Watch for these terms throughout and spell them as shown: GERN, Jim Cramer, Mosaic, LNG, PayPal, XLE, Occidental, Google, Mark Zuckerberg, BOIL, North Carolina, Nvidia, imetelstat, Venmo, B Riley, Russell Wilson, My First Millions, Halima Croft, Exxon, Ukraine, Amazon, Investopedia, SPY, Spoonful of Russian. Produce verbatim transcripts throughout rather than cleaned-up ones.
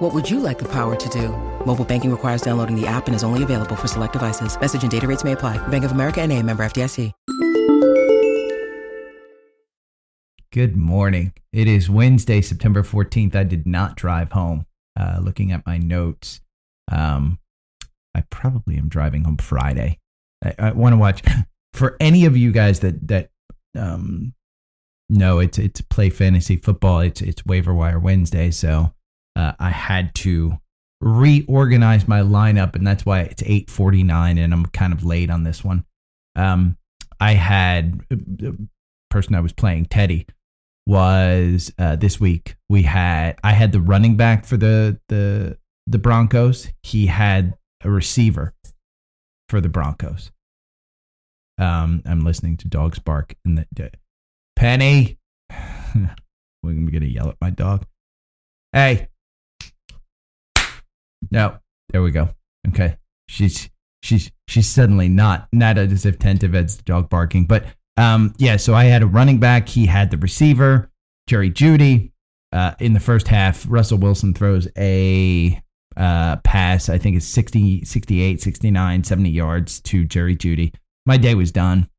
What would you like the power to do? Mobile banking requires downloading the app and is only available for select devices. Message and data rates may apply. Bank of America N A, member F D I C. Good morning. It is Wednesday, September fourteenth. I did not drive home. Uh, looking at my notes, um, I probably am driving home Friday. I, I want to watch. For any of you guys that that um, know, it's it's play fantasy football. It's it's waiver wire Wednesday, so. Uh, I had to reorganize my lineup, and that's why it's eight forty-nine, and I'm kind of late on this one. Um, I had the person I was playing, Teddy, was uh, this week. We had I had the running back for the the the Broncos. He had a receiver for the Broncos. Um, I'm listening to dogs bark in the uh, Penny. We're gonna yell at my dog. Hey. No, there we go. Okay, she's she's she's suddenly not not as attentive as the dog barking. But um, yeah, so I had a running back. He had the receiver, Jerry Jeudy. Uh, in the first half, Russell Wilson throws a uh, pass. I think it's sixty, sixty-eight, sixty-nine, seventy yards to Jerry Jeudy. My day was done.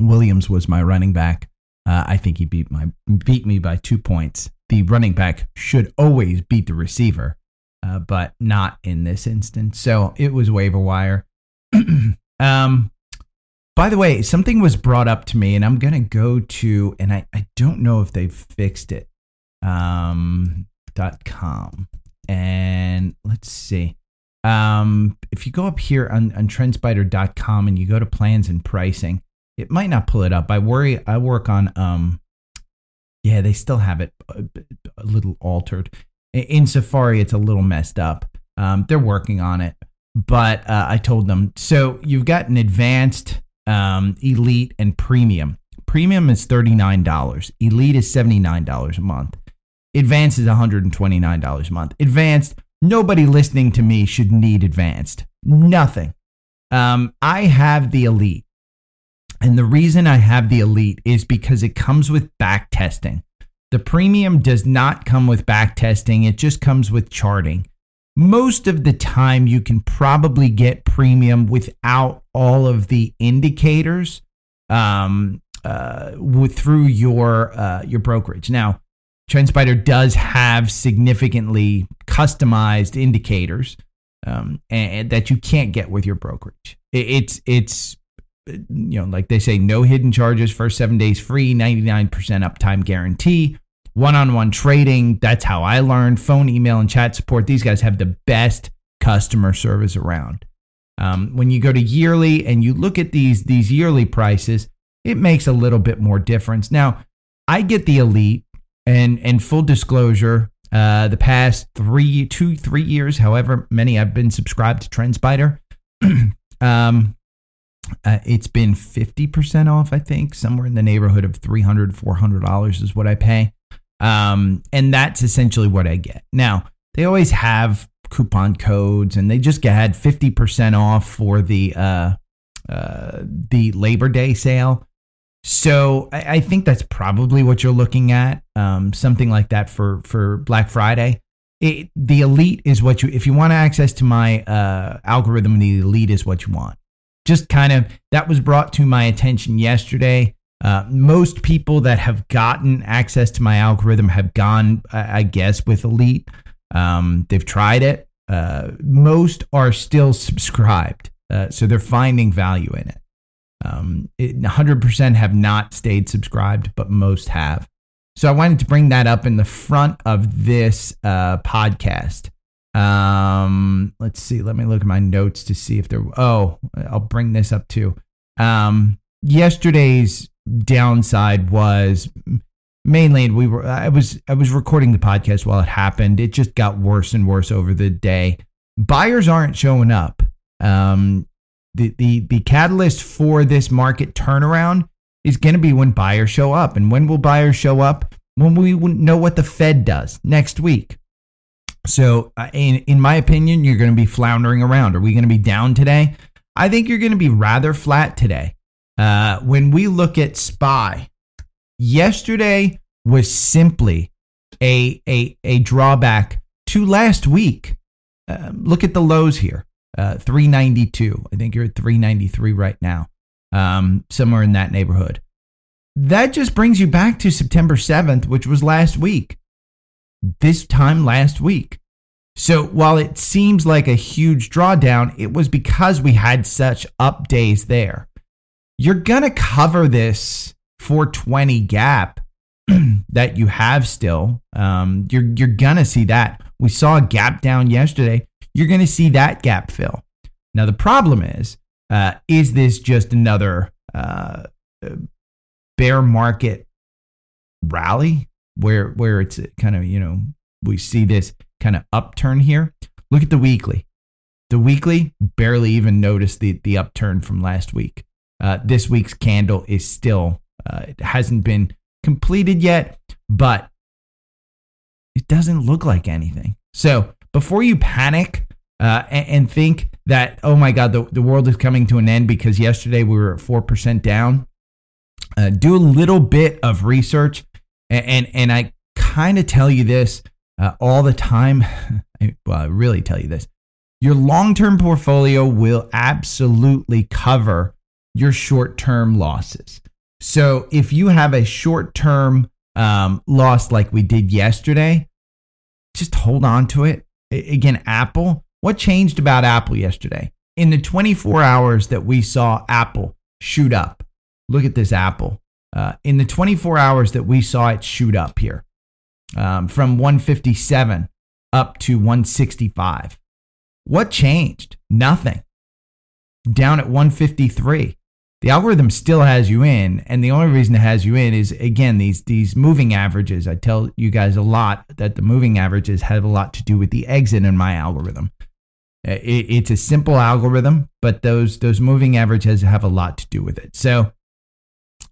Williams was my running back. Uh, I think he beat my beat me by two points. The running back should always beat the receiver. Uh, but not in this instance. So it was waiver wire. um, by the way, something was brought up to me, and I'm going to go to, and I, I don't know if they've fixed it, um, .com. And let's see. Um, if you go up here on, on Trendspider dot com and you go to plans and pricing, it might not pull it up. I worry, I work on, um, yeah, they still have it a, a little altered. In Safari, it's a little messed up. Um, they're working on it, but uh, I told them. So you've got an advanced, um, elite, and premium. Premium is thirty-nine dollars. Elite is seventy-nine dollars a month. Advanced is one hundred twenty-nine dollars a month. Advanced, nobody listening to me should need advanced. Nothing. Um, I have the elite. And the reason I have the elite is because it comes with back testing. The premium does not come with back testing. It just comes with charting. Most of the time, you can probably get premium without all of the indicators um, uh, with, through your uh, your brokerage. Now, TrendSpider does have significantly customized indicators um, and, and that you can't get with your brokerage. It, it's it's you know, like they say, no hidden charges, first seven days free, ninety-nine percent uptime guarantee, one-on-one trading. That's how I learned. Phone, email, and chat support. These guys have the best customer service around. Um, when you go to yearly and you look at these, these yearly prices, it makes a little bit more difference. Now, I get the elite, and, and full disclosure, uh, the past three, two, three years, however many I've been subscribed to TrendSpider, um, Uh, it's been fifty percent off, I think, somewhere in the neighborhood of three hundred dollars, four hundred dollars is what I pay. Um, and that's essentially what I get. Now, they always have coupon codes, and they just had fifty percent off for the uh, uh, the Labor Day sale. So I, I think that's probably what you're looking at, um, something like that for, for Black Friday. It, the elite is what you, if you want access to my uh, algorithm, the elite is what you want. Just kind of, that was brought to my attention yesterday. Uh, most people that have gotten access to my algorithm have gone, I guess, with elite. Um, they've tried it. Uh, most are still subscribed. Uh, so they're finding value in it. Um, it one hundred percent have not stayed subscribed, but most have. So I wanted to bring that up in the front of this uh, podcast. Um, let's see, let me look at my notes to see if there, oh, I'll bring this up too. Um, yesterday's downside was mainly, we were, I was, I was recording the podcast while it happened. It just got worse and worse over the day. Buyers aren't showing up. Um, the the the catalyst for this market turnaround is going to be when buyers show up. And when will buyers show up? When we know what the Fed does next week. So uh, in, in my opinion, you're going to be floundering around. Are we going to be down today? I think you're going to be rather flat today. Uh, when we look at S P Y, yesterday was simply a, a, a drawback to last week. Uh, look at the lows here, uh, three ninety-two. I think you're at three ninety-three right now, um, somewhere in that neighborhood. That just brings you back to September seventh, which was last week. This time last week. So while it seems like a huge drawdown, it was because we had such up days there. You're going to cover this four twenty gap that you have still. Um, you're you're going to see that. We saw a gap down yesterday. You're going to see that gap fill. Now, the problem is, uh, is this just another uh, bear market rally? Where where it's kind of, you know, we see this kind of upturn here. Look at the weekly. The weekly barely even noticed the, the upturn from last week. Uh, this week's candle is still, uh, it hasn't been completed yet, but it doesn't look like anything. So before you panic uh, and, and think that, oh my God, the, the world is coming to an end because yesterday we were at four percent down, uh, do a little bit of research. And and I kind of tell you this uh, all the time. Well, I really tell you this. Your long-term portfolio will absolutely cover your short-term losses. So if you have a short-term um, loss like we did yesterday, just hold on to it. I, again, Apple. What changed about Apple yesterday? In the twenty-four hours that we saw Apple shoot up, look at this Apple. Uh, in the twenty-four hours that we saw it shoot up here, um, from one fifty-seven up to one sixty-five, what changed? Nothing. Down at one fifty-three, the algorithm still has you in, and the only reason it has you in is, again, these these moving averages. I tell you guys a lot that the moving averages have a lot to do with the exit in my algorithm. It, it's a simple algorithm, but those those moving averages have a lot to do with it. So.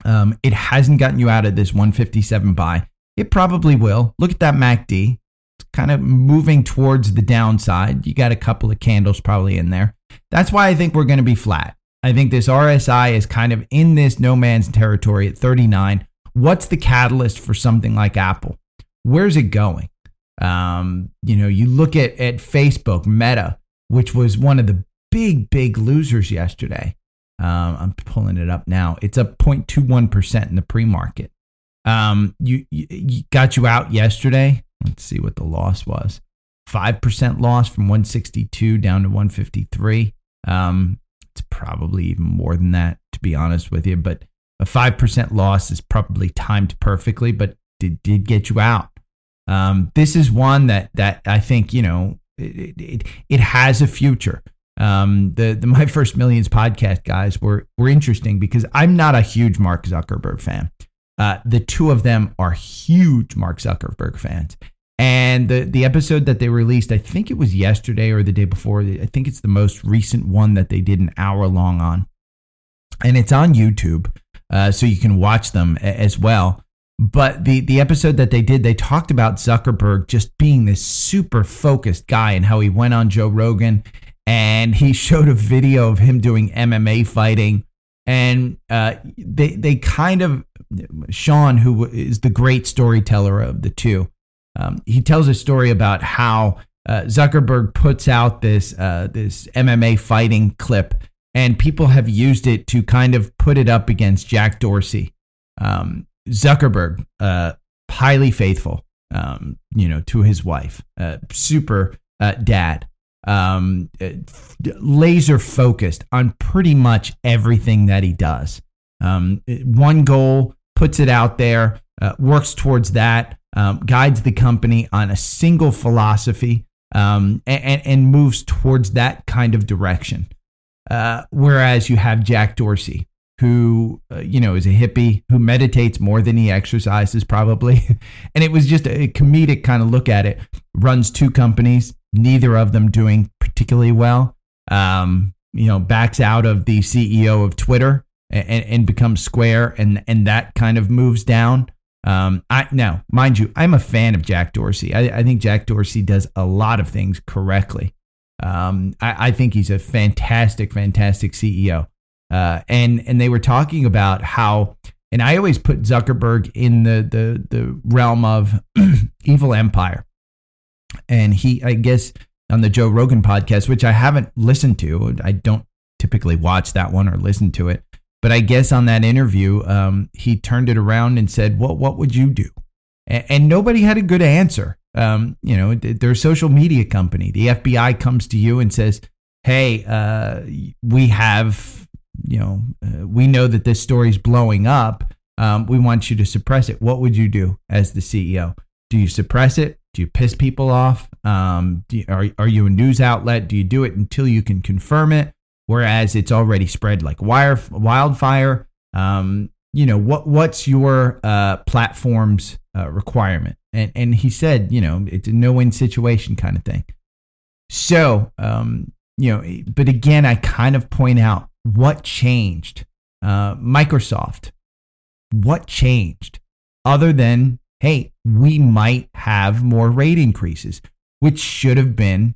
Um, it hasn't gotten you out of this one fifty-seven buy. It probably will. Look at that M A C D. It's kind of moving towards the downside. You got a couple of candles probably in there. That's why I think we're going to be flat. I think this R S I is kind of in this no man's territory at thirty-nine. What's the catalyst for something like Apple? Where's it going? Um, you know, you look at, at Facebook, Meta, which was one of the big, big losers yesterday. Um, I'm pulling it up now. It's up zero point two one percent in the pre-market. Um, you, you, you got you out yesterday. Let's see what the loss was. five percent loss from one sixty-two down to one fifty-three. Um, it's probably even more than that, to be honest with you. But a five percent loss is probably timed perfectly, but did did get you out. Um, this is one that that I think, you know, it it, it has a future. Um, the, the My First Millions podcast guys were were interesting because I'm not a huge Mark Zuckerberg fan. Uh, the two of them are huge Mark Zuckerberg fans. And the, the episode that they released, I think it was yesterday or the day before. I think it's the most recent one that they did an hour long on. And it's on YouTube, uh, so you can watch them as well. But the, the episode that they did, they talked about Zuckerberg just being this super focused guy and how he went on Joe Rogan. And he showed a video of him doing M M A fighting. And uh, they they kind of, Sean, who is the great storyteller of the two, um, he tells a story about how uh, Zuckerberg puts out this, uh, this M M A fighting clip. And people have used it to kind of put it up against Jack Dorsey. Um, Zuckerberg, uh, highly faithful, um, you know, to his wife, uh, super uh, dad. Um, laser focused on pretty much everything that he does. Um, one goal, puts it out there, uh, works towards that, um, guides the company on a single philosophy, um, and, and moves towards that kind of direction. Uh, whereas you have Jack Dorsey, who, uh, you know, is a hippie who meditates more than he exercises probably. And it was just a comedic kind of look at it. Runs two companies. Neither of them doing particularly well. Um, you know, backs out of the C E O of Twitter and, and becomes Square, and and that kind of moves down. Um, I now, mind you, I'm a fan of Jack Dorsey. I, I think Jack Dorsey does a lot of things correctly. Um, I, I think he's a fantastic, fantastic C E O. Uh, and and they were talking about how, and I always put Zuckerberg in the the the realm of evil empire. And he, I guess, on the Joe Rogan podcast, which I haven't listened to, I don't typically watch that one or listen to it. But I guess on that interview, um, he turned it around and said, "What? Well, what would you do?" And, and nobody had a good answer. Um, you know, they're a social media company. The F B I comes to you and says, "Hey, uh, we have, you know, uh, we know that this story is blowing up. Um, we want you to suppress it. What would you do as the C E O? Do you suppress it? Do you piss people off? Um, do you, are are you a news outlet? Do you do it until you can confirm it? Whereas it's already spread like wire, wildfire, um, you know, what what's your uh, platform's uh, requirement?" And and he said, you know, it's a no-win situation kind of thing. So, um, you know, but again, I kind of point out what changed. Uh, Microsoft, what changed other than, hey, we might have more rate increases, which should have been,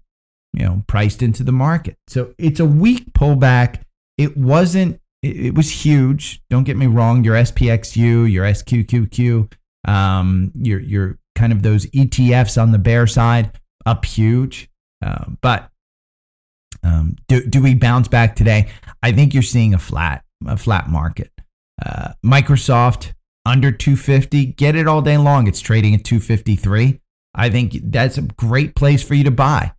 you know, priced into the market. So it's a weak pullback. It wasn't, it, it was huge. Don't get me wrong. Your S P X U, your S Q Q Q, um, your, your kind of those E T Fs on the bear side up huge. Uh, but um, do, do we bounce back today? I think you're seeing a flat, a flat market. Uh, Microsoft under two fifty, get it all day long. It's trading at two fifty-three. I think that's a great place for you to buy.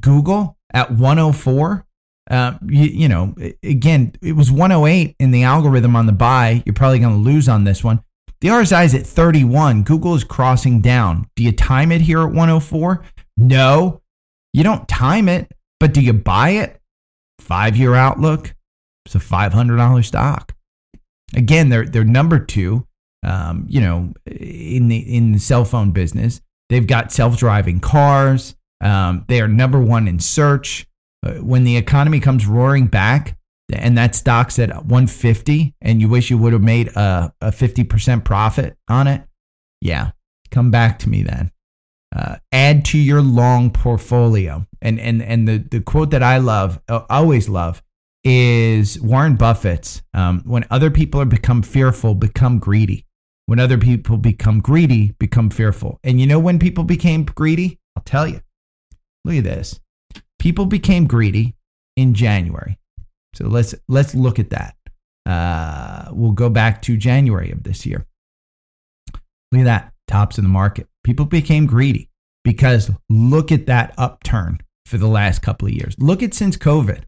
Google at one oh four, uh, you, you know, again, it was one oh eight in the algorithm on the buy. You're probably going to lose on this one. The R S I is at thirty-one. Google is crossing down. Do you time it here at one oh four? No, you don't time it, but do you buy it? Five-year outlook. It's a five hundred dollars stock. Again, they're they're number two, um, you know, in the in the cell phone business. They've got self-driving cars. Um, they are number one in search. Uh, when the economy comes roaring back and that stock's at one fifty and you wish you would have made a, a fifty percent profit on it, yeah, come back to me then. Uh, add to your long portfolio. And and and the, the quote that I love, uh, always love, is Warren Buffett's, um, when other people are become fearful, become greedy. When other people become greedy, become fearful. And you know when people became greedy? I'll tell you. Look at this. People became greedy in January. So let's let's look at that. Uh, we'll go back to January of this year. Look at that. Tops in the market. People became greedy because look at that upturn for the last couple of years. Look at since COVID.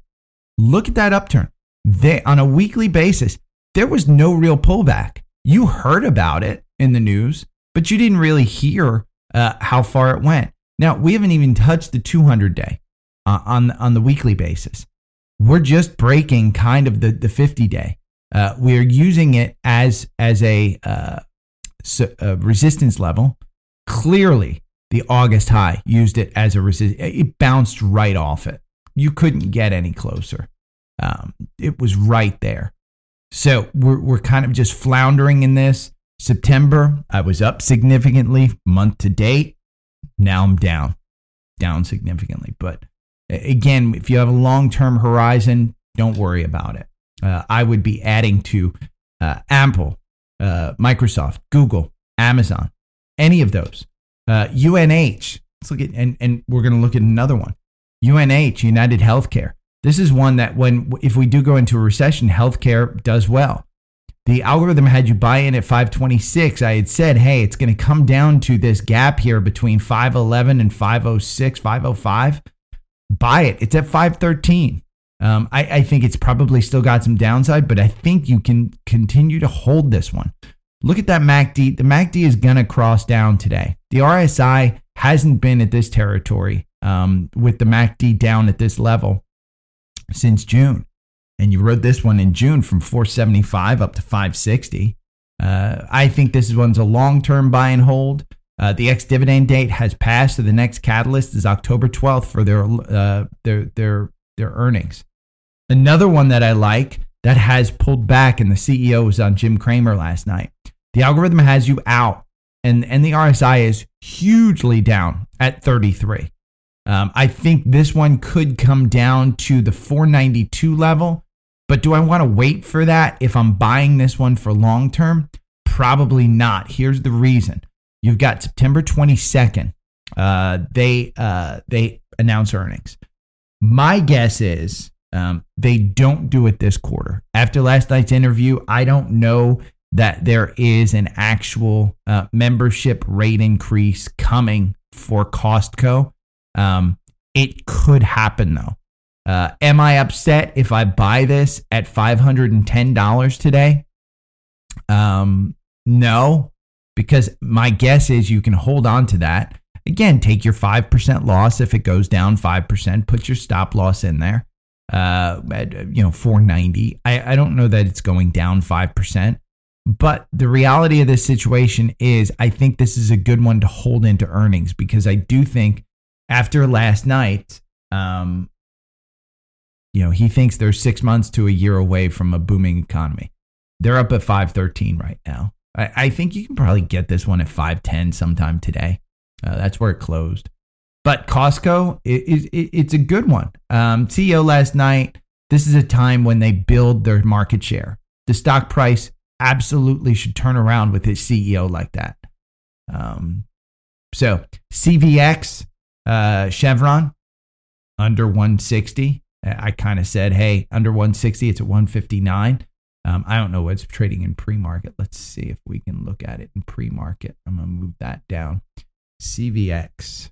Look at that upturn. They, on a weekly basis, there was no real pullback. You heard about it in the news, but you didn't really hear uh, how far it went. Now, we haven't even touched the two hundred day uh, on, on the weekly basis. We're just breaking kind of the, the fifty day. Uh, we're using it as, as a, uh, so, a resistance level. Clearly, the August high used it as a resistance. It bounced right off it. You couldn't get any closer. Um, it was right there. So we're, we're kind of just floundering in this. September, I was up significantly month to date. Now I'm down, down significantly. But again, if you have a long-term horizon, don't worry about it. Uh, I would be adding to uh, Apple, uh, Microsoft, Google, Amazon, any of those. Uh, U N H, let's look at, and, and we're going to look at another one. U N H, United Healthcare. This is one that when, if we do go into a recession, healthcare does well. The algorithm had you buy in at five twenty-six. I had said, hey, it's going to come down to this gap here between five eleven and five oh six, five oh five. Buy it. It's at five thirteen. Um, I, I think it's probably still got some downside, but I think you can continue to hold this one. Look at that M A C D. The M A C D is going to cross down today. The R S I hasn't been at this territory um, with the M A C D down at this level since June. And you rode this one in June from four seventy-five up to five sixty. Uh, I think this one's a long-term buy and hold. Uh, the ex-dividend date has passed, so the next catalyst is October twelfth for their uh, their their their earnings. Another one that I like that has pulled back, and the C E O was on Jim Cramer last night. The algorithm has you out, and, and the R S I is hugely down at thirty-three. Um, I think this one could come down to the four ninety-two level, but do I want to wait for that if I'm buying this one for long term? Probably not. Here's the reason. You've got September twenty-second. Uh, they uh, they announce earnings. My guess is um, they don't do it this quarter. After last night's interview, I don't know that there is an actual uh, membership rate increase coming for Costco. Um, it could happen though. Uh, am I upset if I buy this at five hundred ten dollars today? Um, no, because my guess is you can hold on to that. Again, take your five percent loss. If it goes down five percent, put your stop loss in there, uh, at, you know, four ninety. I, I don't know that it's going down five percent, but the reality of this situation is I think this is a good one to hold into earnings, because I do think after last night, um, you know, he thinks they're six months to a year away from a booming economy. They're up at five thirteen right now. I, I think you can probably get this one at five ten sometime today. Uh, that's where it closed. But Costco, it, it, it's a good one. Um, C E O last night, this is a time when they build their market share. The stock price absolutely should turn around with his C E O like that. Um, so C V X, uh, Chevron, under one sixty. I kind of said, hey, under one sixty, it's at one fifty-nine. Um, I don't know what's trading in pre-market. Let's see if we can look at it in pre-market. I'm going to move that down. C V X.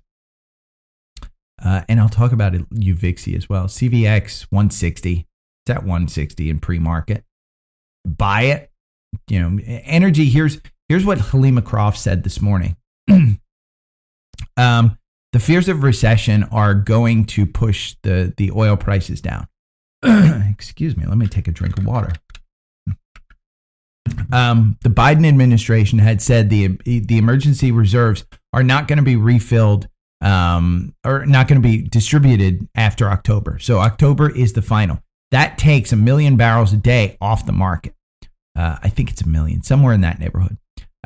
Uh, and I'll talk about it, U V X I as well. C V X one sixty. It's at one sixty in pre-market. Buy it. You know, energy. Here's here's what Halima Croft said this morning. um, the fears of recession are going to push the the oil prices down. Excuse me. Let me take a drink of water. Um, the Biden administration had said the the emergency reserves are not going to be refilled, um, or not going to be distributed after October. So October is the final. That takes a million barrels a day off the market. Uh, I think it's a million, somewhere in that neighborhood.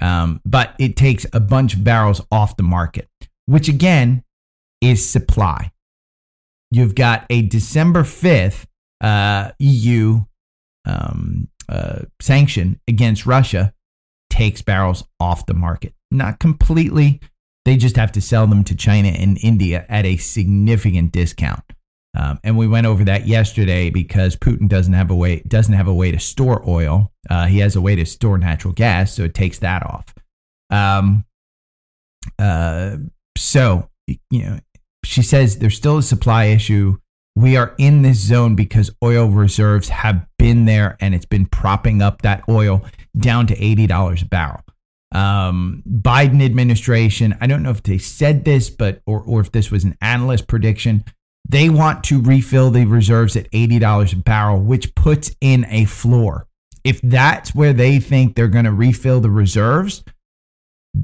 Um, but it takes a bunch of barrels off the market, which again is supply. You've got a December fifth uh, E U um, Uh, sanction against Russia, takes barrels off the market. Not completely. They just have to sell them to China and India at a significant discount. Um, and we went over that yesterday, because Putin doesn't have a way doesn't have a way to store oil. Uh, he has a way to store natural gas, so it takes that off. Um, uh, so you know, she says there's still a supply issue. We are in this zone because oil reserves have been there, and it's been propping up that oil down to eighty dollars a barrel. Um, Biden administration, I don't know if they said this, but or, or if this was an analyst prediction, they want to refill the reserves at eighty dollars a barrel, which puts in a floor. If that's where they think they're going to refill the reserves,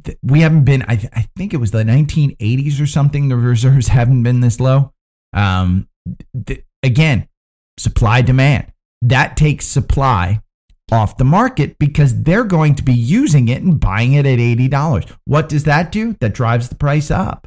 th- we haven't been, I, th- I think it was the nineteen eighties or something, the reserves haven't been this low. Um, The, again, supply demand. That takes supply off the market because they're going to be using it and buying it at eighty dollars. What does that do? That drives the price up.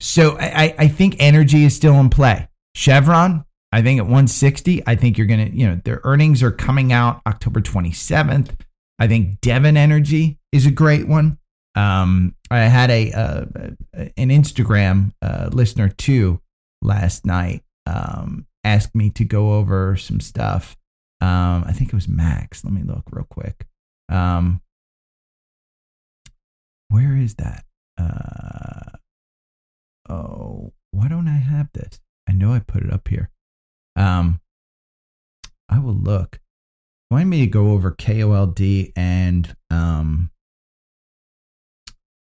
So I, I think energy is still in play. Chevron, I think at one sixty, I think you're going to, you know, their earnings are coming out October twenty-seventh. I think Devon Energy is a great one. Um, I had a uh, an Instagram uh, listener too last night um asked me to go over some stuff. um I think it was Max. Let me look real quick. Um where is that? Uh oh, why don't I have this? I know I put it up here. um I will look. Wanted me to go over K O L D and um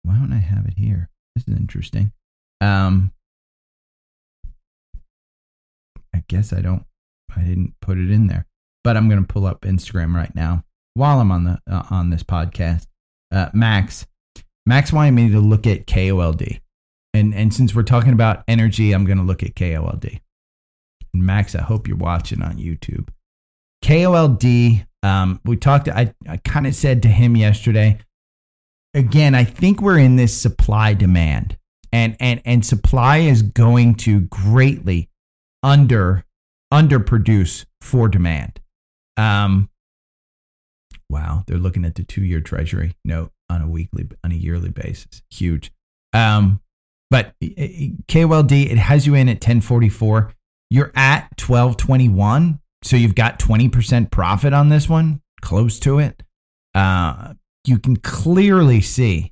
why don't I have it here? This is interesting. um I guess I don't, I didn't put it in there, but I'm going to pull up Instagram right now while I'm on the, uh, on this podcast. Uh, Max, Max wanted me to look at K O L D. And, and since we're talking about energy, I'm going to look at K O L D. Max, I hope you're watching on YouTube. K O L D, um, we talked, I, I kind of said to him yesterday, again, I think we're in this supply demand, and and and supply is going to greatly under underproduce for demand. Um, wow, they're looking at the two-year Treasury note on a weekly, on a yearly basis, huge. Um, but K O L D, it has you in at ten forty-four. You're at twelve twenty-one, so you've got twenty percent profit on this one, close to it. Uh, you can clearly see,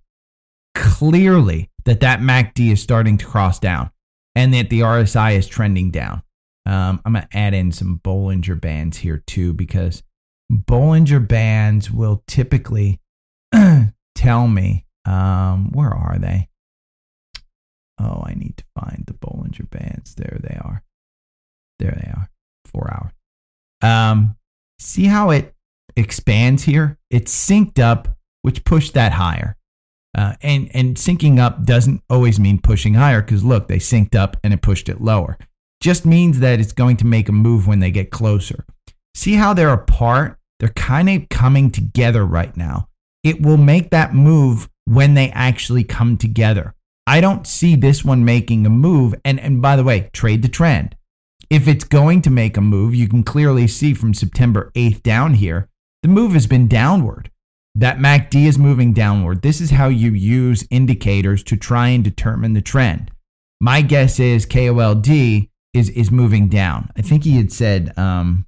clearly that that M A C D is starting to cross down, and that the R S I is trending down. Um, I'm going to add in some Bollinger Bands here too, because Bollinger Bands will typically tell me, um, where are they? Oh, I need to find the Bollinger Bands. There they are. There they are. Four hours. Um, see how it expands here? It synced up, which pushed that higher. Uh, and, and syncing up doesn't always mean pushing higher, because look, they synced up and it pushed it lower. Just means that it's going to make a move when they get closer. See how they're apart? They're kind of coming together right now. It will make that move when they actually come together. I don't see this one making a move. And, and by the way, trade the trend. If it's going to make a move, you can clearly see from September eighth down here, the move has been downward. That M A C D is moving downward. This is how you use indicators to try and determine the trend. My guess is K O L D is is moving down. I think he had said um,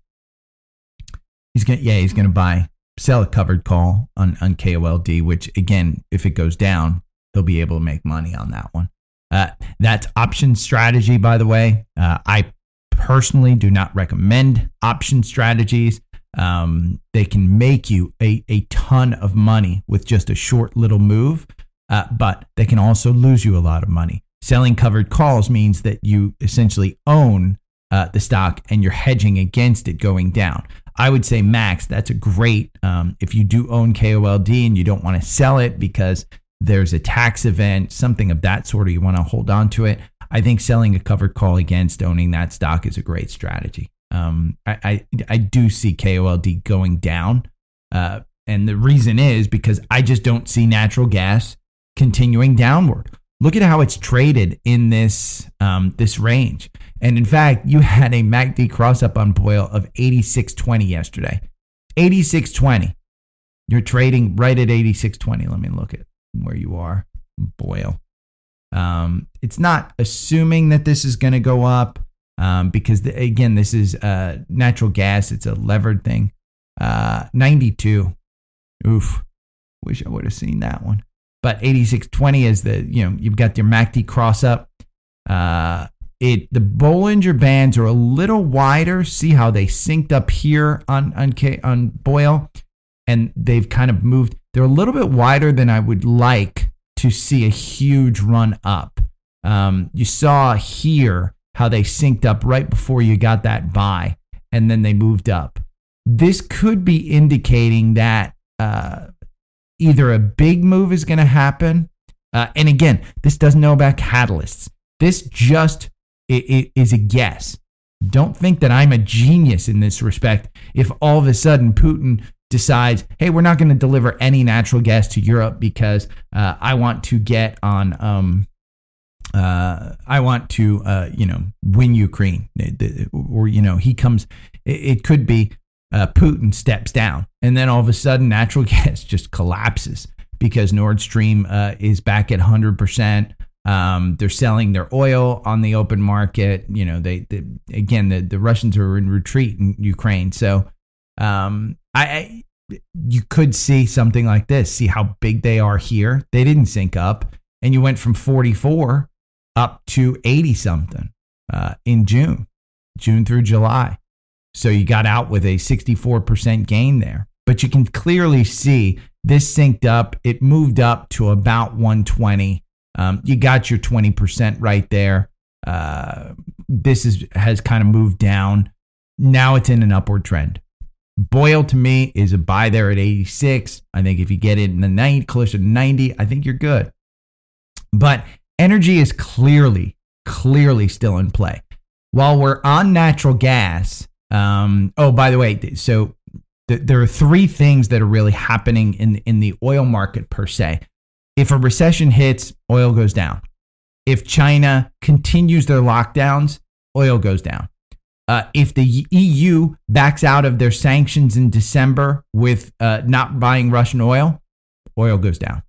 he's gonna yeah he's gonna buy sell a covered call on on K O L D, which again, if it goes down, he'll be able to make money on that one. Uh, that's option strategy, by the way. Uh, I personally do not recommend option strategies. Um, they can make you a, a ton of money with just a short little move, uh, but they can also lose you a lot of money. Selling covered calls means that you essentially own uh, the stock and you're hedging against it going down. I would say, Max, that's a great, um, if you do own K O L D and you don't want to sell it because there's a tax event, something of that sort, or you want to hold on to it, I think selling a covered call against owning that stock is a great strategy. Um, I, I, I do see K O L D going down. Uh, and the reason is because I just don't see natural gas continuing downward. Look at how it's traded in this, um, this range. And in fact, you had a M A C D cross up on B O I L of eighty-six twenty yesterday, eighty-six twenty. You're trading right at eighty-six twenty. Let me look at where you are. B O I L. Um, it's not assuming that this is going to go up. Um, because the, again, this is uh, natural gas. It's a levered thing. Uh, ninety-two. Oof. Wish I would have seen that one. But eighty-six twenty is the, you know, you've got your M A C D cross up. Uh, it the Bollinger Bands are a little wider. See how they synced up here on on K, on B O I L, and they've kind of moved. They're a little bit wider than I would like to see a huge run up. Um, you saw here how they synced up right before you got that buy, and then they moved up. This could be indicating that uh, either a big move is going to happen. Uh, and again, this doesn't know about catalysts. This just it, it is a guess. Don't think that I'm a genius in this respect. If all of a sudden Putin decides, hey, we're not going to deliver any natural gas to Europe because uh, I want to get on... Um, Uh, I want to, uh, you know, win Ukraine, or, you know, he comes, it could be uh, Putin steps down, and then all of a sudden natural gas just collapses because Nord Stream uh, is back at one hundred percent. Um, they're selling their oil on the open market. You know, they, they again, the, the Russians are in retreat in Ukraine. So um, I, I, you could see something like this. See how big they are here. They didn't sync up, and you went from forty-four up to eighty something uh, in June, June through July. So you got out with a sixty-four percent gain there. But you can clearly see this synced up. It moved up to about one twenty. Um, you got your twenty percent right there. Uh, this is has kind of moved down. Now it's in an upward trend. B O I L to me is a buy there at eighty-six. I think if you get it in the ninety, closer to ninety, I think you're good. But energy is clearly, clearly still in play. while we're on natural gas, um, oh, by the way, so th- there are three things that are really happening in, in the oil market per se. If a recession hits, oil goes down. If China continues their lockdowns, oil goes down. Uh, if the E U backs out of their sanctions in December with uh, not buying Russian oil, oil goes down.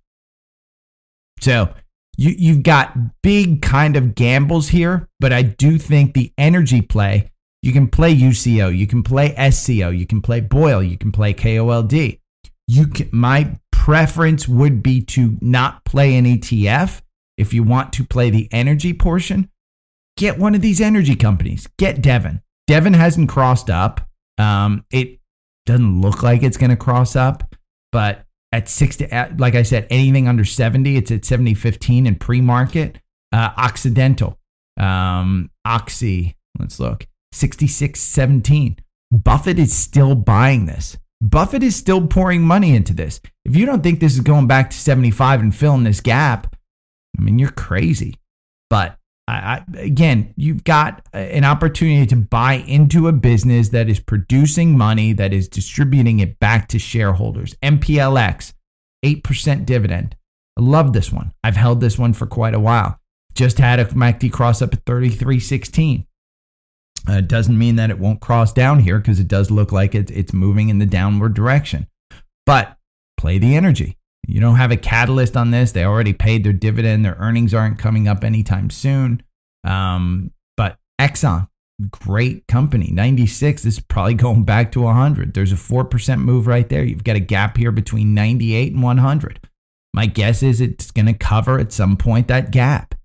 So you, you've got big kind of gambles here, but I do think the energy play, you can play U C O, you can play S C O, you can play BOIL, you can play K O L D. You can, my preference would be to not play an E T F. If you want to play the energy portion, get one of these energy companies. Get Devon. Devon hasn't crossed up. Um, it doesn't look like it's going to cross up, but at sixty, like I said, anything under seventy, it's at seventy fifteen in pre-market. Uh, Occidental, um, Oxy, let's look, sixty-six seventeen. Buffett is still buying this. Buffett is still pouring money into this. If you don't think this is going back to seventy-five and filling this gap, I mean, you're crazy. But I, I, again, you've got an opportunity to buy into a business that is producing money, that is distributing it back to shareholders. M P L X, eight percent dividend. I love this one. I've held this one for quite a while. Just had a M A C D cross up at thirty-three sixteen. Uh, doesn't mean that it won't cross down here, because it does look like it, it's moving in the downward direction. But play the energy. You don't have a catalyst on this. They already paid their dividend. Their earnings aren't coming up anytime soon. Um, but Exxon, great company. ninety-six, this is probably going back to one hundred. There's a four percent move right there. You've got a gap here between ninety-eight and one hundred. My guess is it's going to cover at some point that gap.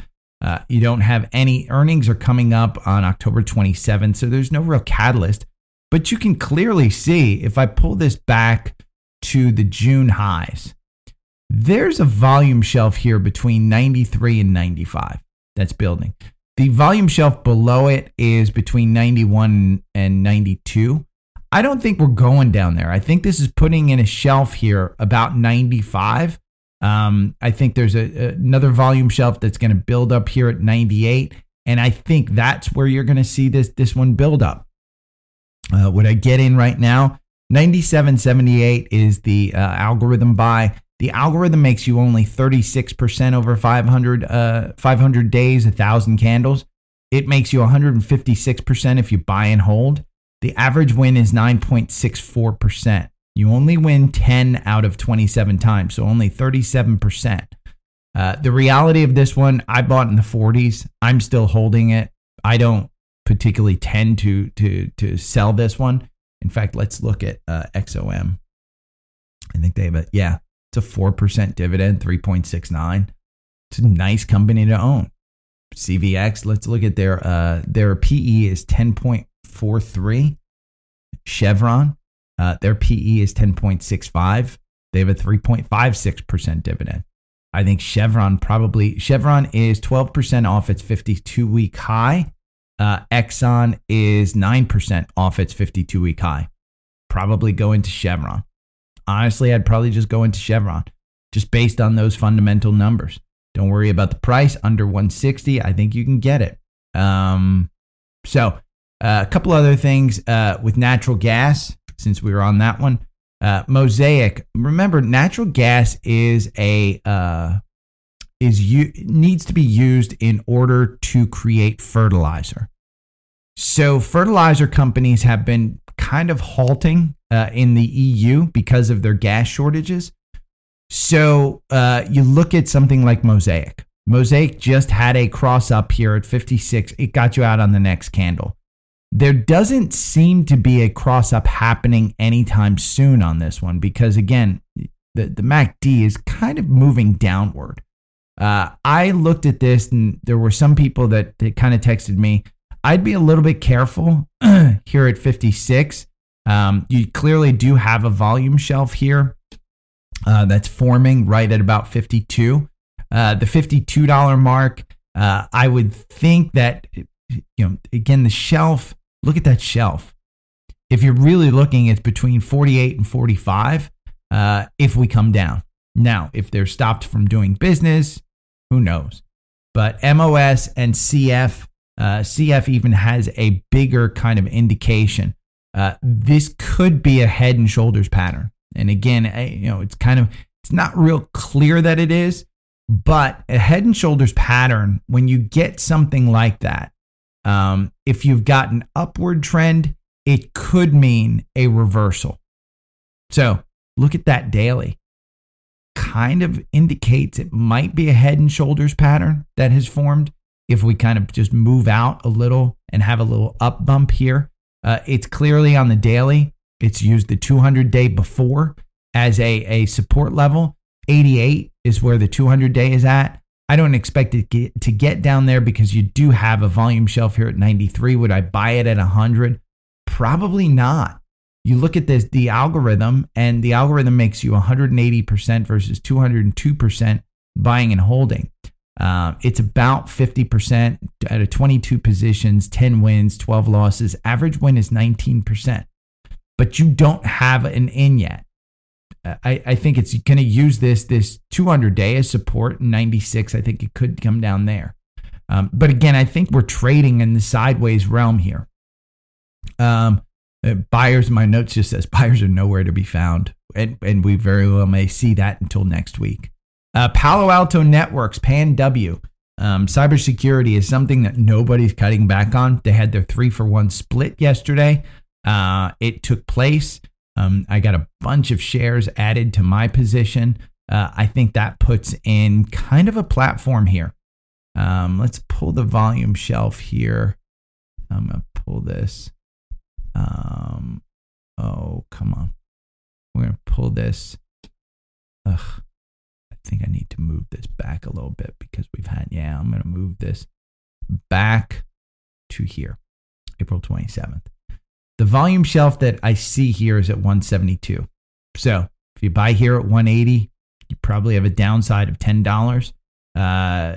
Uh, you don't have any earnings are coming up on October twenty-seventh, so there's no real catalyst. But you can clearly see if I pull this back to the June highs, there's a volume shelf here between ninety-three and ninety-five that's building. The volume shelf below it is between ninety-one and ninety-two. I don't think we're going down there. I think this is putting in a shelf here about ninety-five. Um, I think there's a, a, another volume shelf that's going to build up here at ninety-eight. And I think that's where you're going to see this, this one build up. Uh, what I get in right now, ninety-seven seventy-eight is the uh, algorithm buy. The algorithm makes you only thirty-six percent over five hundred, uh, five hundred days, one thousand candles. It makes you one hundred fifty-six percent if you buy and hold. The average win is nine point six four percent. You only win ten out of twenty-seven times, so only thirty-seven percent. Uh, the reality of this one, I bought in the forties. I'm still holding it. I don't particularly tend to, to, to sell this one. In fact, let's look at uh, X O M. I think they have a, yeah. It's a four percent dividend, three point six nine. It's a nice company to own. C V X, let's look at their uh, their P E is ten point four three. Chevron, uh, their P E is ten point six five. They have a three point five six percent dividend. I think Chevron probably, Chevron is twelve percent off its fifty-two week high. Uh, Exxon is nine percent off its fifty-two week high. Probably go into Chevron. Honestly, I'd probably just go into Chevron just based on those fundamental numbers. Don't worry about the price under one sixty. I think you can get it. Um, so uh, a couple other things uh, with natural gas, since we were on that one. Uh, Mosaic. Remember, natural gas is a uh, is u- needs to be used in order to create fertilizer. So fertilizer companies have been kind of halting uh, in the E U because of their gas shortages. So uh, you look at something like Mosaic. Mosaic just had a cross up here at fifty-six. It got you out on the next candle. There doesn't seem to be a cross up happening anytime soon on this one because, again, the, the M A C D is kind of moving downward. Uh, I looked at this and there were some people that, that kind of texted me, I'd be a little bit careful here at fifty-six. Um, you clearly do have a volume shelf here uh, that's forming right at about fifty-two. Uh, the fifty-two dollar mark, uh, I would think that, you know, again, the shelf, look at that shelf. If you're really looking, it's between forty-eight and forty-five uh, if we come down. Now, if they're stopped from doing business, who knows? But M O S and C F, Uh, C F even has a bigger kind of indication. Uh, this could be a head and shoulders pattern. And again, I, you know, it's kind of, it's not real clear that it is, but a head and shoulders pattern, when you get something like that, um, if you've got an upward trend, it could mean a reversal. So look at that daily. Kind of indicates it might be a head and shoulders pattern that has formed. If we kind of just move out a little and have a little up bump here, uh, it's clearly on the daily. It's used the two hundred day before as a, a support level. eighty-eight is where the two hundred day is at. I don't expect it get, to get down there because you do have a volume shelf here at ninety-three. Would I buy it at one hundred? Probably not. You look at this, the algorithm, and the algorithm makes you one hundred eighty percent versus two hundred two percent buying and holding. Uh, it's about fifty percent out of twenty-two positions, ten wins, twelve losses. Average win is nineteen percent. But you don't have an in yet. I, I think it's going to use this this two hundred day as support. ninety-six, I think it could come down there. Um, but again, I think we're trading in the sideways realm here. Um, buyers, my notes just says buyers are nowhere to be found. And, and we very well may see that until next week. Uh, Palo Alto Networks, Pan W. Um, cybersecurity is something that nobody's cutting back on. They had their three for one split yesterday. Uh, it took place. Um, I got a bunch of shares added to my position. Uh, I think that puts in kind of a platform here. Um, let's pull the volume shelf here. I'm going to pull this. Um, oh, come on. We're going to pull this. Ugh. I think I need to move this back a little bit because we've had, yeah, I'm going to move this back to here, April twenty-seventh. The volume shelf that I see here is at one seventy-two. So if you buy here at one eighty, you probably have a downside of ten dollars. Uh,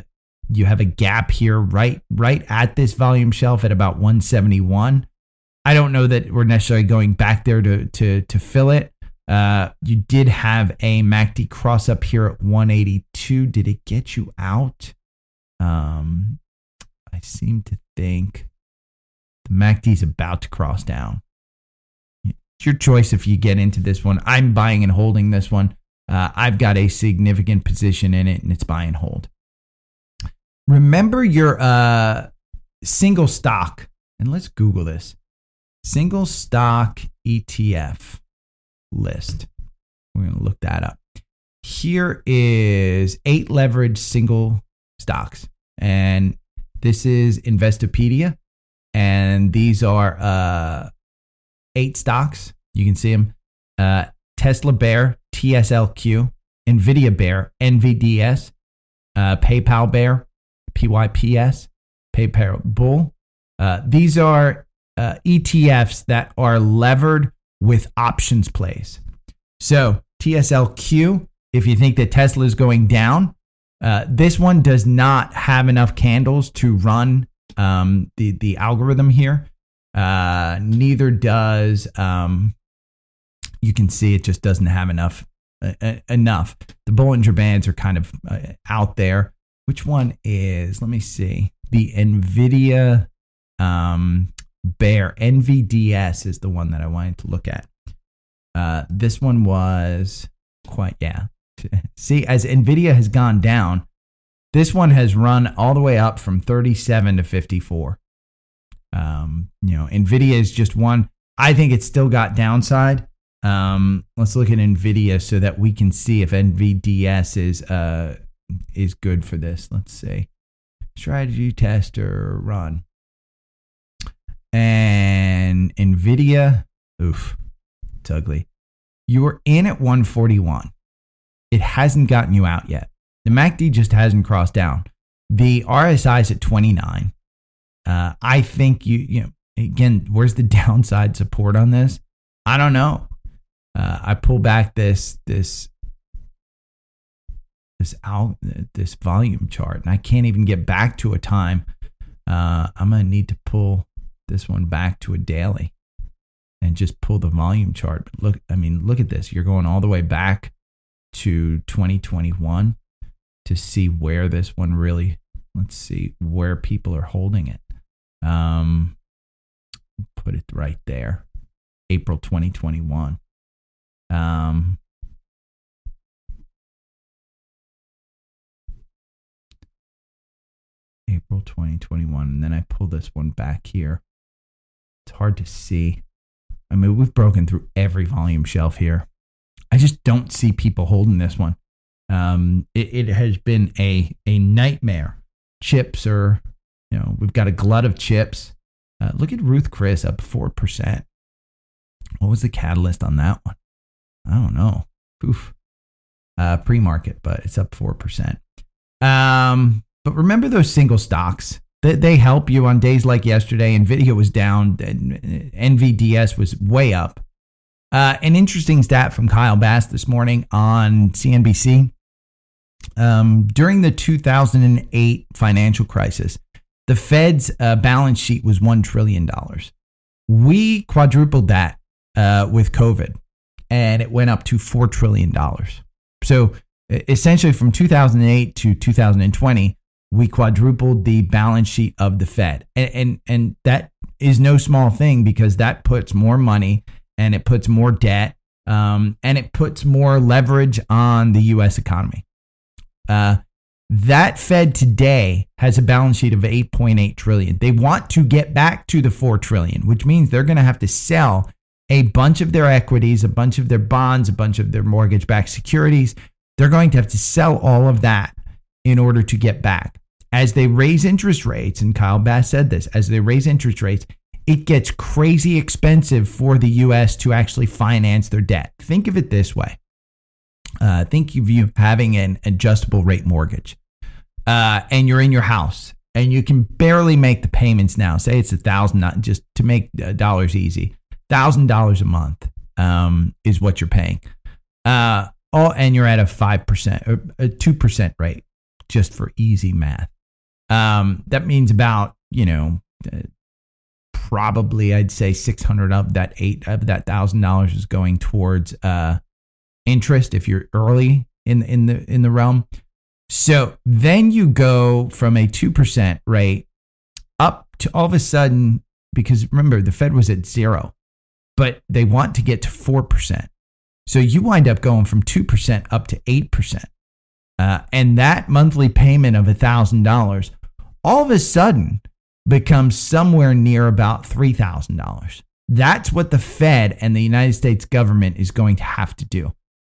you have a gap here right, right at this volume shelf at about one seventy-one. I don't know that we're necessarily going back there to, to, to fill it. Uh, you did have a M A C D cross up here at one eighty-two. Did it get you out? Um, I seem to think the M A C D is about to cross down. It's your choice if you get into this one. I'm buying and holding this one. Uh, I've got a significant position in it, and it's buy and hold. Remember your uh, single stock, and let's Google this. Single stock E T F. List. We're going to look that up. Here is eight leveraged single stocks. And this is Investopedia. And these are uh, eight stocks. You can see them. Uh, Tesla Bear, T S L Q, Nvidia Bear, N V D S, uh, PayPal Bear, P Y P S, PayPal Bull. Uh, these are uh, E T Fs that are levered with options plays. So T S L Q, if you think that Tesla is going down, uh, this one does not have enough candles to run um, the, the algorithm here. Uh, neither does, um, you can see it just doesn't have enough. Uh, enough. The Bollinger Bands are kind of uh, out there. Which one is, let me see, the Nvidia um Bear, N V D S is the one that I wanted to look at. Uh, this one was quite, yeah. See, as Nvidia has gone down, this one has run all the way up from thirty-seven to fifty-four. Um, you know, Nvidia is just one. I think it's still got downside. Um, let's look at Nvidia so that we can see if N V D S is uh is good for this. Let's see. Strategy test or run. And Nvidia, oof, it's ugly. You were in at one forty-one. It hasn't gotten you out yet. The M A C D just hasn't crossed down. The R S I is at twenty-nine. Uh, I think you, you know, again, where's the downside support on this? I don't know. Uh, I pull back this this this out this volume chart, and I can't even get back to a time. Uh, I'm gonna need to pull this one back to a daily and just pull the volume chart. But look, I mean, look at this. You're going all the way back to twenty twenty-one to see where this one really, let's see where people are holding it. Um, put it right there. April twenty twenty-one. Um, April twenty twenty-one. And then I pull this one back here. It's hard to see. I mean, we've broken through every volume shelf here. I just don't see people holding this one. Um, it, it has been a, a nightmare. Chips are, you know, we've got a glut of chips. Uh, look at Ruth Chris up four percent. What was the catalyst on that one? I don't know. Oof. Uh, pre-market, but it's up four percent. Um, but remember those single stocks. They, they help you on days like yesterday. Nvidia was down. N V D S was way up. Uh, an interesting stat from Kyle Bass this morning on C N B C. Um, during the two thousand eight financial crisis, the Fed's uh, balance sheet was one trillion dollars. We quadrupled that uh, with COVID, and it went up to four trillion dollars. So essentially from two thousand eight to two thousand twenty, we quadrupled the balance sheet of the Fed. And, and, and that is no small thing, because that puts more money and it puts more debt, um, and it puts more leverage on the U S economy. Uh, that Fed today has a balance sheet of eight point eight trillion dollars. They want to get back to the four trillion dollars, which means they're going to have to sell a bunch of their equities, a bunch of their bonds, a bunch of their mortgage-backed securities. They're going to have to sell all of that in order to get back. As they raise interest rates, and Kyle Bass said this, as they raise interest rates, it gets crazy expensive for the U S to actually finance their debt. Think of it this way. Uh, think of you having an adjustable rate mortgage, uh, and you're in your house and you can barely make the payments now. Say it's a thousand, not just to make dollars easy, thousand dollars a month um, is what you're paying. Uh, oh, and you're at a five percent or a two percent rate, just for easy math. Um, that means about you know. Uh, Probably, I'd say six hundred of that eight of that thousand dollars is going towards uh, interest if you're early in in the in the realm. So then you go from a two percent rate up to all of a sudden, because remember the Fed was at zero, but they want to get to four percent. So you wind up going from two percent up to eight percent, uh, and that monthly payment of a thousand dollars, all of a sudden, becomes somewhere near about three thousand dollars. That's what the Fed and the United States government is going to have to do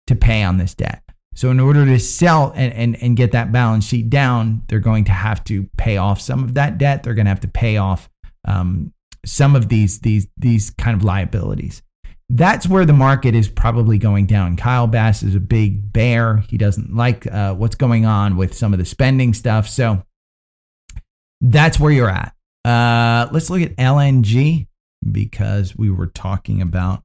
to pay on this debt. So in order to sell and, and, and get that balance sheet down, they're going to have to pay off some of that debt. They're going to have to pay off um, some of these, these, these kind of liabilities. That's where the market is probably going down. Kyle Bass is a big bear. He doesn't like uh, what's going on with some of the spending stuff. So that's where you're at. Uh, let's look at L N G, because we were talking about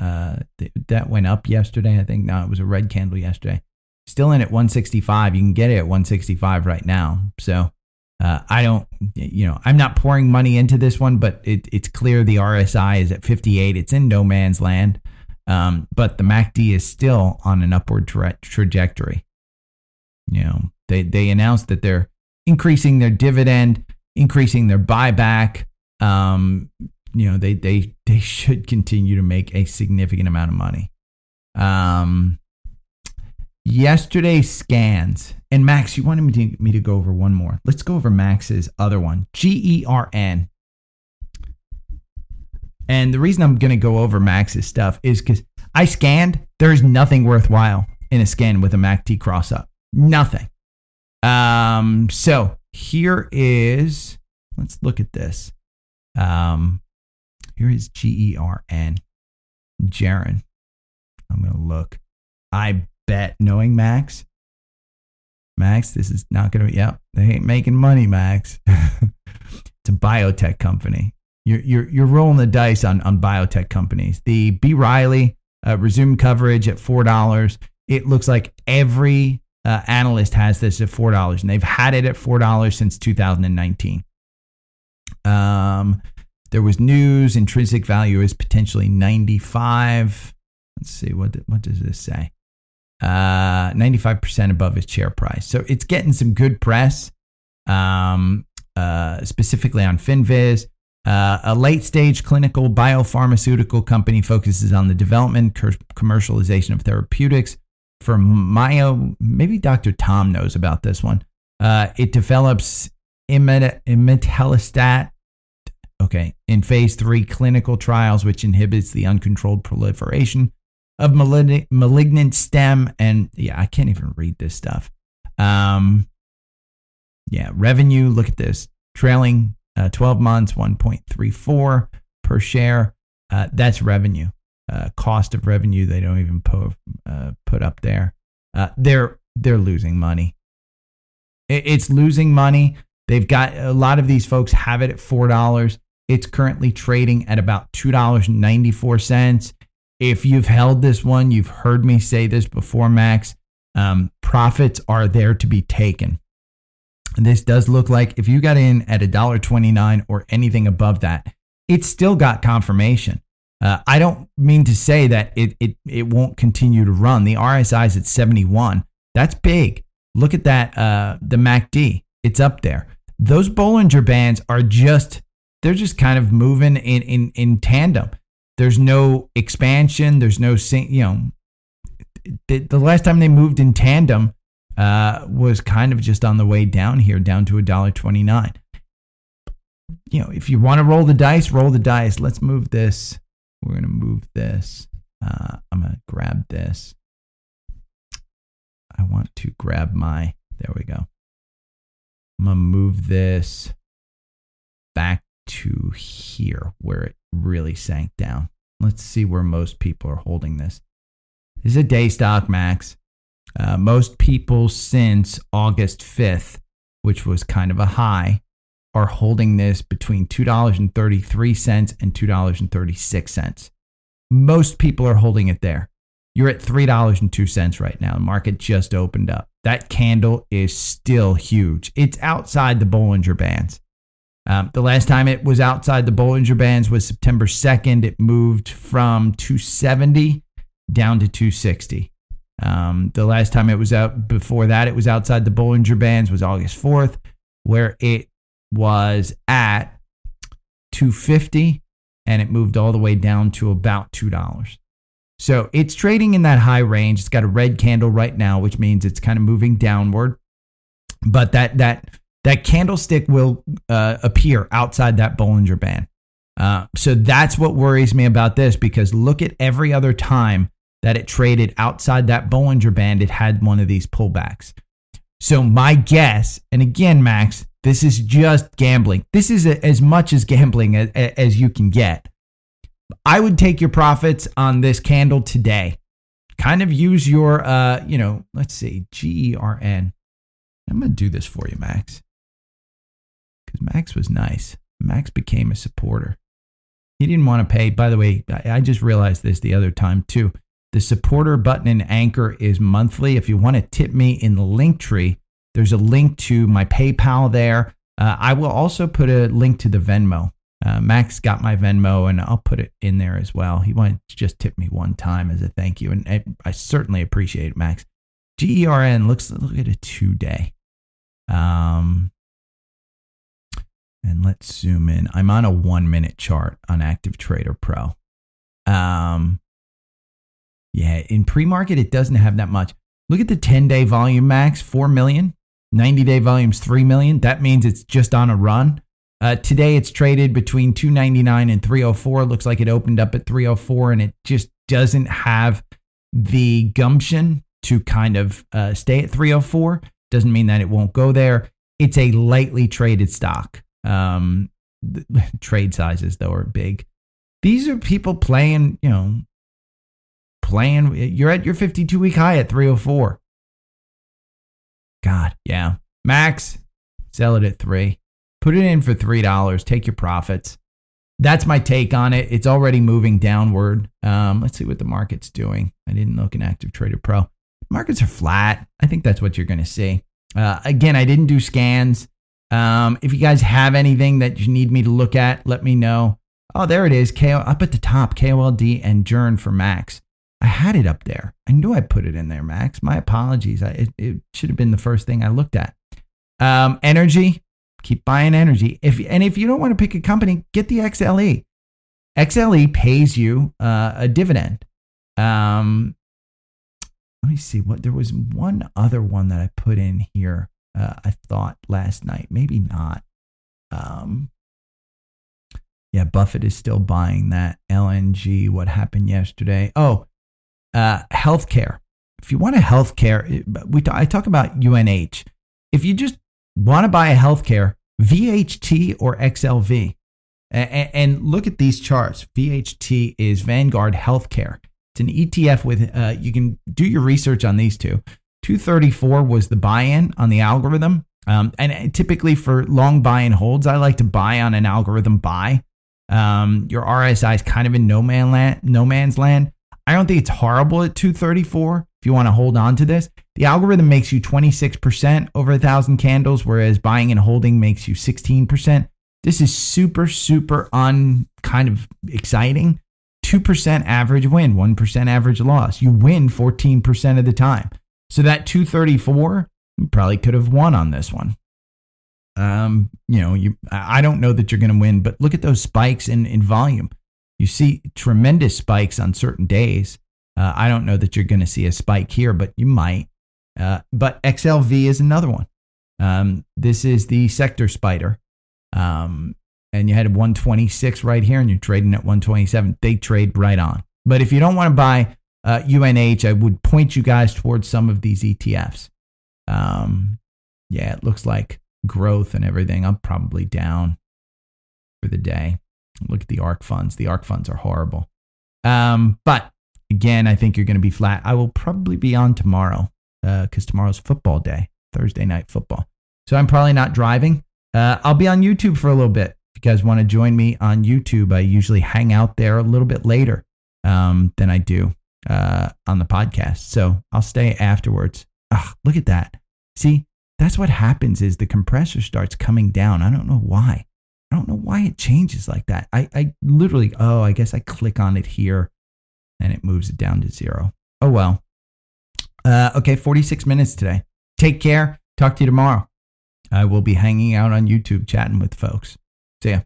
uh, th- that went up yesterday. I think no, it was a red candle yesterday. Still in at one sixty-five. You can get it at one sixty-five right now. So uh, I don't, you know, I'm not pouring money into this one, but it, it's clear the R S I is at fifty-eight. It's in no man's land, um, but the M A C D is still on an upward tra- trajectory. You know, they they announced that they're increasing their dividend, increasing their buyback. Um, you know, they they they should continue to make a significant amount of money. Um, yesterday's scans. And Max, you wanted me to, me to go over one more. Let's go over Max's other one, G E R N. And the reason I'm going to go over Max's stuff is because I scanned. There is nothing worthwhile in a scan with a M A C D cross up. Nothing. Um, so here is, let's look at this. Um, here is G E R N, G E R N. I'm going to look, I bet, knowing Max, Max, this is not going to be, yep, they ain't making money, Max. It's a biotech company. You're, you're, you're rolling the dice on, on biotech companies. The B. Riley, uh, resumed coverage at four dollars. It looks like every Uh, analyst has this at four dollars, and they've had it at four dollars since two thousand nineteen. Um, there was news, intrinsic value is potentially ninety-five. Let's see, what what does this say? Uh, ninety-five percent above its share price. So it's getting some good press. Um, uh, specifically on FinViz. Uh, a late-stage clinical biopharmaceutical company focuses on the development and commercialization of therapeutics for myo. Maybe Doctor Tom knows about this one. Uh, it develops imet- imetelstat, okay, in phase three clinical trials, which inhibits the uncontrolled proliferation of malignant, malignant stem. And yeah, I can't even read this stuff. Um, yeah, revenue. Look at this trailing. Uh, twelve months, one point three four per share. Uh, that's revenue. Uh, cost of revenue, they don't even po- uh, put up there. Uh, they're they're losing money. It, it's losing money. They've got a lot of these folks have it at four dollars. It's currently trading at about two dollars and ninety-four cents. If you've held this one, you've heard me say this before, Max. Um, profits are there to be taken. This does look like if you got in at one dollar and twenty-nine cents or anything above that, it's still got confirmation. Uh, I don't mean to say that it, it it won't continue to run. The R S I is at seventy-one. That's big. Look at that, uh, the M A C D. It's up there. Those Bollinger Bands are just, they're just kind of moving in in, in tandem. There's no expansion. There's no, you know, the, the last time they moved in tandem, Uh, was kind of just on the way down here, down to one dollar and twenty-nine cents. You know, if you want to roll the dice, roll the dice. Let's move this. We're going to move this. Uh, I'm going to grab this. I want to grab my, there we go. I'm going to move this back to here where it really sank down. Let's see where most people are holding this. This is a day stock, Max. Uh, most people since August fifth, which was kind of a high, are holding this between two dollars and thirty-three cents and two dollars and thirty-six cents. Most people are holding it there. You're at three dollars and two cents right now. The market just opened up. That candle is still huge. It's outside the Bollinger Bands. Um, the last time it was outside the Bollinger Bands was September second. It moved from two seventy down to two sixty. Um, the last time it was out before that, it was outside the Bollinger Bands was August fourth, where it was at two fifty and it moved all the way down to about two dollars. So it's trading in that high range. It's got a red candle right now, which means it's kind of moving downward, but that, that, that candlestick will, uh, appear outside that Bollinger Band. Uh, so that's what worries me about this, because look at every other time that it traded outside that Bollinger Band, it had one of these pullbacks. So my guess, and again, Max, this is just gambling. This is a, as much as gambling as, as you can get. I would take your profits on this candle today. Kind of use your, uh, you know, let's see, G E R N. I'm going to do this for you, Max. Because Max was nice. Max became a supporter. He didn't want to pay. By the way, I, I just realized this the other time too. The supporter button in Anchor is monthly. If you want to tip me in the link tree, there's a link to my PayPal there. Uh, I will also put a link to the Venmo. Uh, Max got my Venmo, and I'll put it in there as well. He wanted to just tip me one time as a thank you, and I, I certainly appreciate it, Max. G E R N looks look at a two-day. Um, and let's zoom in. I'm on a one-minute chart on Active Trader Pro. Um. Yeah, in pre-market, it doesn't have that much. Look at the ten-day volume, Max, four million. ninety-day volume's three million. That means it's just on a run. Uh, today, it's traded between two ninety-nine and three oh four. Looks like it opened up at three oh four, and it just doesn't have the gumption to kind of uh, stay at three oh four. Doesn't mean that it won't go there. It's a lightly traded stock. Um, trade sizes, though, are big. These are people playing, you know, Playing, you're at your fifty-two week high at three oh four. God, yeah. Max, sell it at three. Put it in for three dollars. Take your profits. That's my take on it. It's already moving downward. Um, let's see what the market's doing. I didn't look in Active Trader Pro. Markets are flat. I think that's what you're going to see. Uh, again, I didn't do scans. Um, if you guys have anything that you need me to look at, let me know. Oh, there it is. K O, up at the top, K O L D and G E R N for Max. I had it up there. I knew I put it in there, Max. My apologies. I, it, it should have been the first thing I looked at. Um, energy Keep buying energy. If and if you don't want to pick a company, get the X L E. X L E pays you uh, a dividend. Um, let me see what there was one other one that I put in here. Uh, I thought last night, maybe not. Um, yeah, Buffett is still buying that L N G. What happened yesterday? Oh, uh, healthcare. If you want a healthcare, we talk, I talk about U N H. If you just want to buy a healthcare, V H T or X L V, and, and look at these charts. V H T is Vanguard Healthcare. It's an E T F with uh, you can do your research on these two. two thirty-four was the buy-in on the algorithm, um, and typically for long buy-in holds, I like to buy on an algorithm buy. Um, your R S I is kind of in no man land, no man's land. I don't think it's horrible at two thirty-four. If you want to hold on to this, the algorithm makes you twenty-six percent over a thousand candles, whereas buying and holding makes you sixteen percent. This is super, super un kind of exciting. two percent average win, one percent average loss. You win fourteen percent of the time. So that two thirty-four, you probably could have won on this one. Um, you know, you I don't know that you're going to win, but look at those spikes in, in volume. You see tremendous spikes on certain days. Uh, I don't know that you're going to see a spike here, but you might. Uh, but X L V is another one. Um, this is the sector spider. Um, and you had one twenty-six right here, and you're trading at one twenty-seven. They trade right on. But if you don't want to buy uh, U N H, I would point you guys towards some of these E T Fs. Um, yeah, it looks like growth and everything. I'm probably down for the day. Look at the ARC funds. The ARC funds are horrible. Um, but again, I think you're going to be flat. I will probably be on tomorrow because uh, tomorrow's football day, Thursday night football. So I'm probably not driving. Uh, I'll be on YouTube for a little bit. If you guys want to join me on YouTube, I usually hang out there a little bit later um, than I do uh, on the podcast. So I'll stay afterwards. Ugh, look at that. See, that's what happens is the compressor starts coming down. I don't know why. I don't know why it changes like that. I, I literally, oh, I guess I click on it here. And it moves it down to zero. Oh, well. Uh, okay, forty-six minutes today. Take care. Talk to you tomorrow. I will be hanging out on YouTube chatting with folks. See ya.